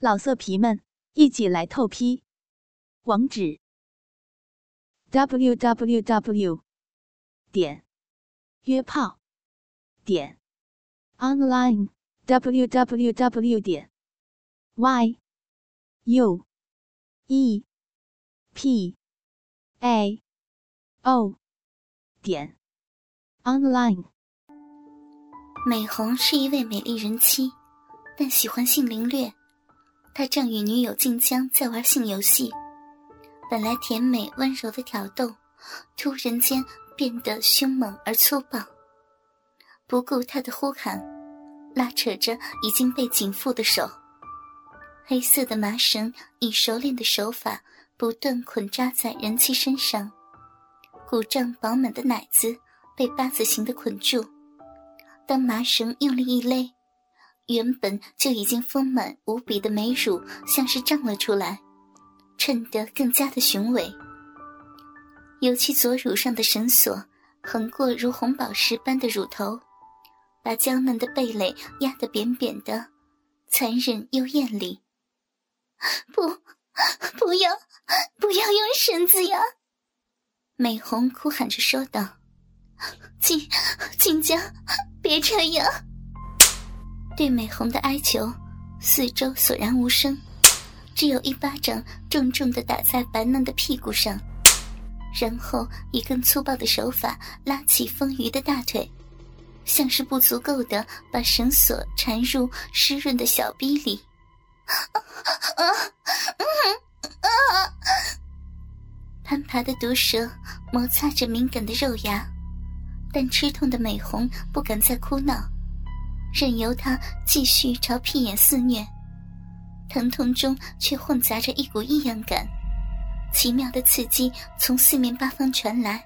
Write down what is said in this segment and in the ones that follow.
老色皮们，一起来透批！网址 www.约炮.online。 美红是一位美丽人妻，但喜欢性凌虐。他正与女友静江在玩性游戏，本来甜美温柔的挑逗，突然间变得凶猛而粗暴。不顾他的呼喊，拉扯着已经被紧缚的手，黑色的麻绳以熟练的手法不断捆扎在人妻身上，鼓胀饱满的奶子被八字形的捆住。当麻绳用力一勒，原本就已经丰满无比的美乳像是胀了出来，衬得更加的雄伟。尤其左乳上的绳索横过如红宝石般的乳头，把娇嫩的蓓蕾压得扁扁的，残忍又艳丽。不要用绳子呀！美红哭喊着说道。静江，别这样！对美红的哀求，四周索然无声，只有一巴掌重重地打在白嫩的屁股上，然后以更粗暴的手法拉起丰腴的大腿，像是不足够地把绳索缠入湿润的小逼里。攀爬的毒蛇摩擦着敏感的肉芽，但吃痛的美红不敢再哭闹，任由他继续朝屁眼肆虐，疼痛中却混杂着一股异样感，奇妙的刺激从四面八方传来，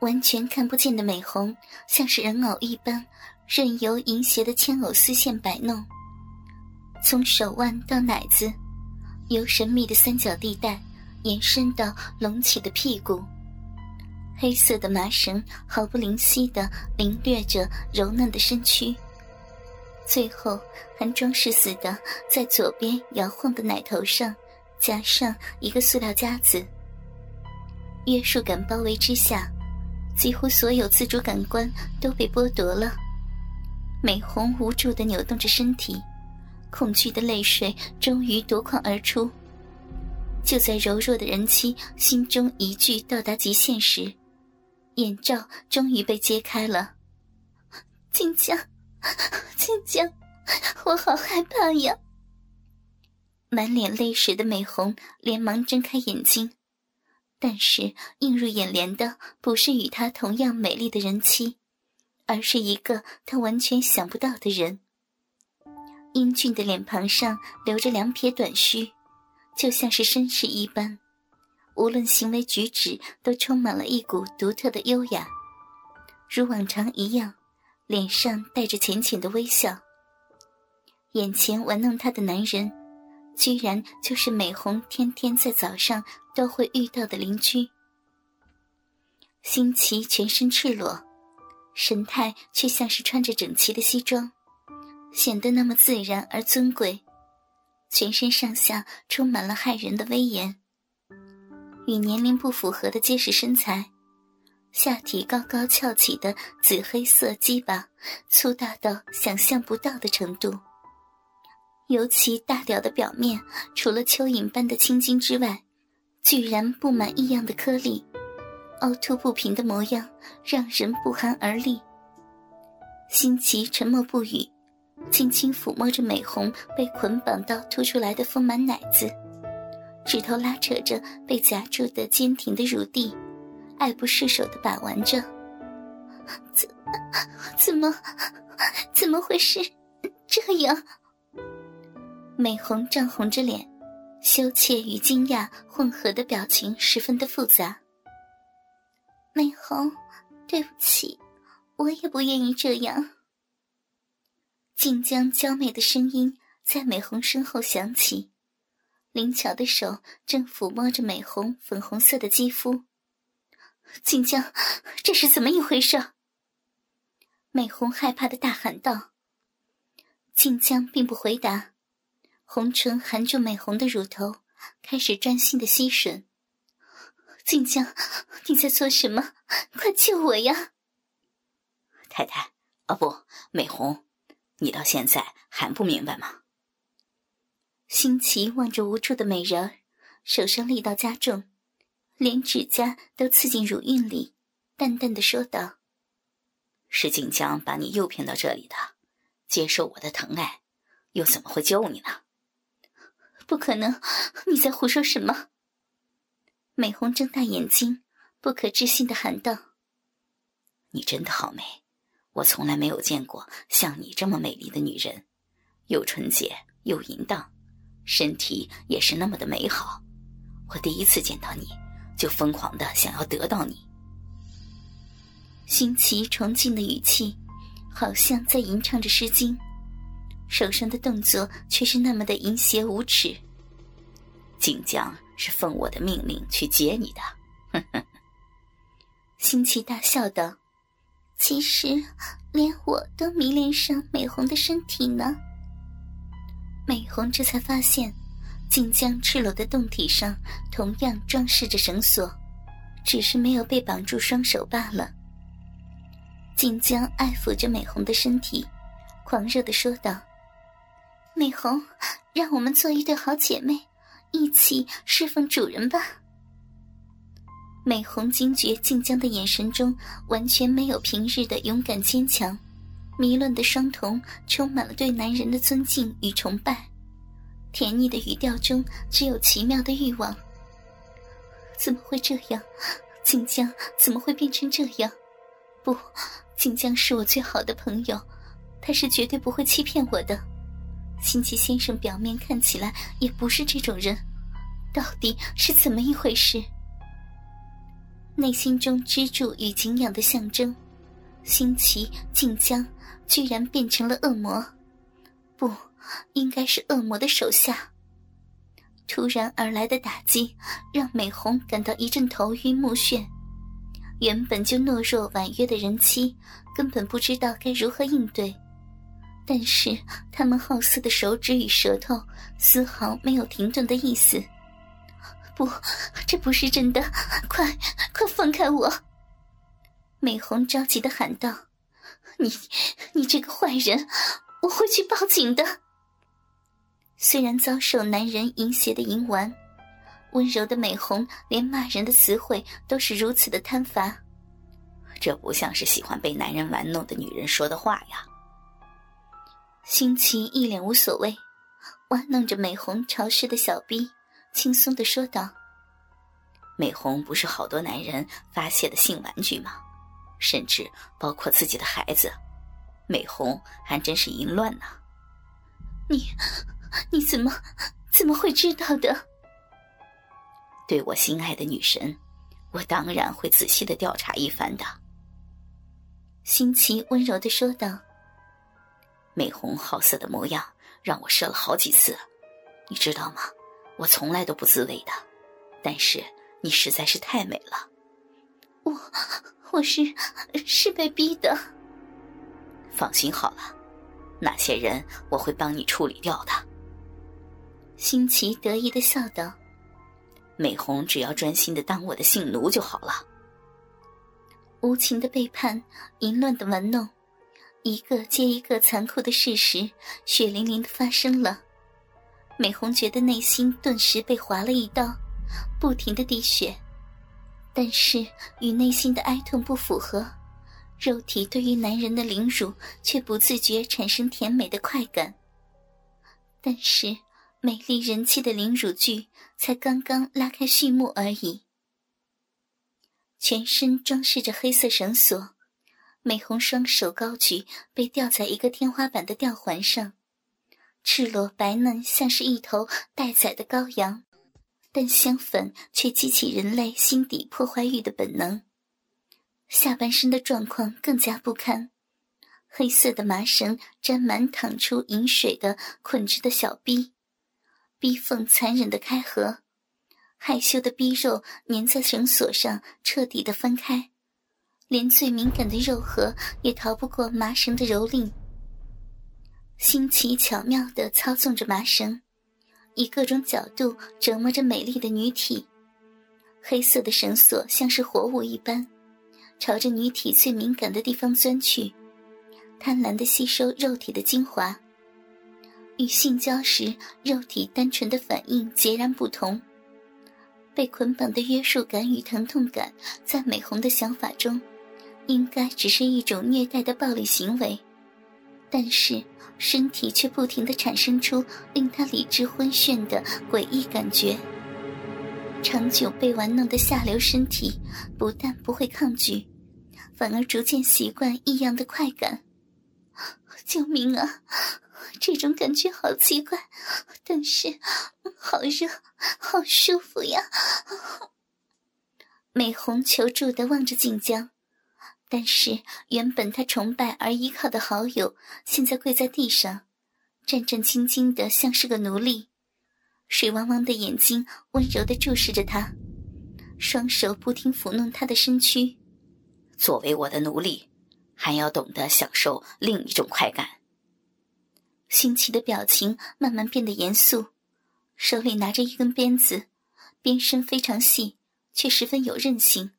完全看不见的美红像是人偶一般，任由淫邪的牵偶丝线摆弄，从手腕到奶子，由神秘的三角地带延伸到隆起的屁股，黑色的麻绳毫不吝惜地凌掠着柔嫩的身躯，最后还装饰似的在左边摇晃的奶头上夹上一个塑料夹子。约束感包围之下，几乎所有自主感官都被剥夺了。美红无助地扭动着身体，恐惧的泪水终于夺眶而出。就在柔弱的人妻心中一句到达极限时，眼罩终于被揭开了。静江，我好害怕呀！满脸泪水的美红连忙睁开眼睛，但是映入眼帘的不是与她同样美丽的人妻，而是一个她完全想不到的人。英俊的脸庞上留着两撇短须，就像是绅士一般，无论行为举止都充满了一股独特的优雅，如往常一样，脸上带着浅浅的微笑。眼前玩弄她的男人，居然就是美红天天在早上都会遇到的邻居。新奇全身赤裸，神态却像是穿着整齐的西装，显得那么自然而尊贵，全身上下充满了骇人的威严。与年龄不符合的结实身材，下体高高翘起的紫黑色鸡巴粗大到想象不到的程度，尤其大屌的表面除了蚯蚓般的青筋之外，居然布满异样的颗粒，凹凸不平的模样让人不寒而栗。新奇沉默不语，轻轻抚摸着美红被捆绑到凸出来的丰满奶子，指头拉扯着被夹住的坚挺的乳蒂，爱不释手地把玩着。怎么会是这样？美红涨红着脸，羞怯与惊讶混合的表情十分的复杂。美红，对不起，我也不愿意这样。静江娇媚的声音在美红身后响起，灵巧的手正抚摸着美红粉红色的肌肤。静江，这是怎么一回事？美红害怕地大喊道。静江并不回答，红唇含住美红的乳头，开始专心的吸吮。静江，你在做什么？快救我呀！太太，啊不，美红，你到现在还不明白吗？新奇望着无助的美人儿，手上力道加重，连指甲都刺进乳晕里，淡淡的说道：“是静江把你诱骗到这里的，接受我的疼爱，又怎么会救你呢？”不可能，你在胡说什么？美红睁大眼睛，不可置信地喊道：“你真的好美，我从来没有见过像你这么美丽的女人，又纯洁又淫荡，身体也是那么的美好。我第一次见到你，就疯狂地想要得到你。”新奇崇敬的语气，好像在吟唱着诗经，手上的动作却是那么的淫邪无耻。静江是奉我的命令去接你的。新奇大笑道：“其实连我都迷恋上美红的身体呢。”美红这才发现，静江赤裸的胴体上同样装饰着绳索，只是没有被绑住双手罢了。静江爱抚着美红的身体，狂热地说道：“美红，让我们做一对好姐妹，一起侍奉主人吧。”美红惊觉静江的眼神中完全没有平日的勇敢坚强，迷乱的双瞳充满了对男人的尊敬与崇拜，甜腻的语调中只有奇妙的欲望。怎么会这样？静江怎么会变成这样？不，静江是我最好的朋友，他是绝对不会欺骗我的。新奇先生表面看起来也不是这种人，到底是怎么一回事？内心中支柱与敬仰的象征，新奇、静江居然变成了恶魔，不，应该是恶魔的手下。突然而来的打击让美红感到一阵头晕目眩，原本就懦弱婉约的人妻根本不知道该如何应对，但是他们好似的手指与舌头丝毫没有停顿的意思。不，这不是真的，快放开我！美红着急地喊道：“你这个坏人，我会去报警的。”虽然遭受男人淫邪的淫玩，温柔的美红连骂人的词汇都是如此的贪乏，这不像是喜欢被男人玩弄的女人说的话呀。新奇一脸无所谓，玩弄着美红潮湿的小逼，轻松地说道：“美红不是好多男人发泄的性玩具吗？甚至包括自己的孩子，美红还真是淫乱呢。”“你怎么会知道的？”“对我心爱的女神，我当然会仔细地调查一番的。”新奇温柔地说道。“美红好色的模样让我射了好几次，你知道吗？我从来都不自慰的，但是你实在是太美了。”“我是被逼的。”“放心好了，那些人我会帮你处理掉的。”新奇得意地笑道。“美红只要专心地当我的性奴就好了。”无情的背叛，淫乱的玩弄，一个接一个残酷的事实血淋淋地发生了。美红觉得内心顿时被划了一刀，不停地滴血，但是与内心的哀痛不符合，肉体对于男人的凌辱却不自觉产生甜美的快感。但是美丽人妻的凌辱剧才刚刚拉开序幕而已。全身装饰着黑色绳索，美红双手高举，被吊在一个天花板的吊环上，赤裸白嫩，像是一头待宰的羔羊，但相反却激起人类心底破坏欲的本能。下半身的状况更加不堪，黑色的麻绳沾满淌出饮水的捆着的小逼，逼缝残忍的开合，害羞的逼肉粘在绳索上彻底的分开，连最敏感的肉核也逃不过麻绳的蹂躏。新奇巧妙地操纵着麻绳，以各种角度折磨着美丽的女体。黑色的绳索像是活物一般，朝着女体最敏感的地方钻去，贪婪地吸收肉体的精华。与性交时肉体单纯的反应截然不同，被捆绑的约束感与疼痛感，在美红的想法中应该只是一种虐待的暴力行为，但是身体却不停地产生出令他理智昏眩的诡异感觉。长久被玩弄的下流身体不但不会抗拒，反而逐渐习惯异样的快感。救命啊，这种感觉好奇怪，但是好热好舒服呀。美红求助地望着晋江，但是原本他崇拜而依靠的好友现在跪在地上，战战兢兢的像是个奴隶，水汪汪的眼睛温柔地注视着他，双手不停抚弄他的身躯。作为我的奴隶，还要懂得享受另一种快感。新奇的表情慢慢变得严肃，手里拿着一根鞭子，鞭身非常细，却十分有韧性。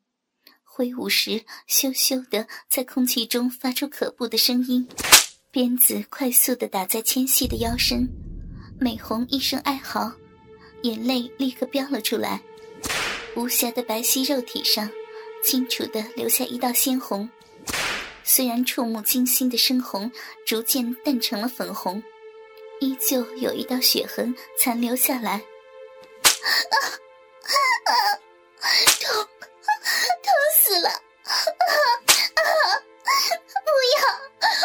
挥舞时咻咻地在空气中发出可怖的声音，鞭子快速地打在纤细的腰身，美红一声哀嚎，眼泪立刻飙了出来，无瑕的白皙肉体上清楚地留下一道鲜红，虽然触目惊心的深红逐渐淡成了粉红，依旧有一道血痕残留下来。痛！痛死了！不要，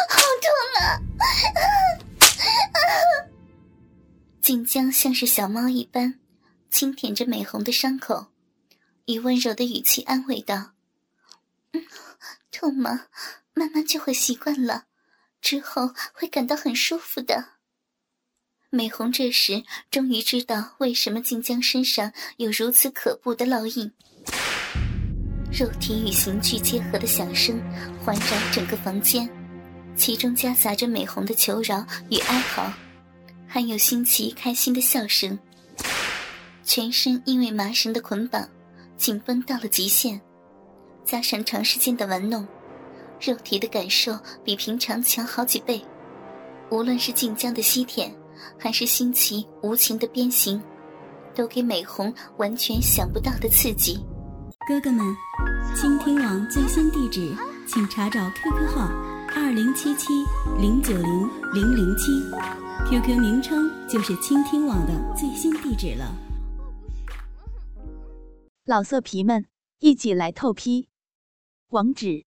好痛啊！晋江像是小猫一般轻舔着美红的伤口，以温柔的语气安慰道：痛吗？慢慢就会习惯了，之后会感到很舒服的。美红这时终于知道为什么晋江身上有如此可怖的烙印。肉体与刑具结合的响声环绕整个房间，其中夹杂着美红的求饶与哀嚎，还有新奇开心的笑声。全身因为麻绳的捆绑紧绷到了极限，加上长时间的玩弄，肉体的感受比平常强好几倍。无论是晋江的吸舔，还是新奇无情的鞭刑，都给美红完全想不到的刺激。哥哥们，倾听网最新地址请查找 QQ 号2077090007， QQ 名称就是倾听网的最新地址了。老色皮们，一起来透批，网址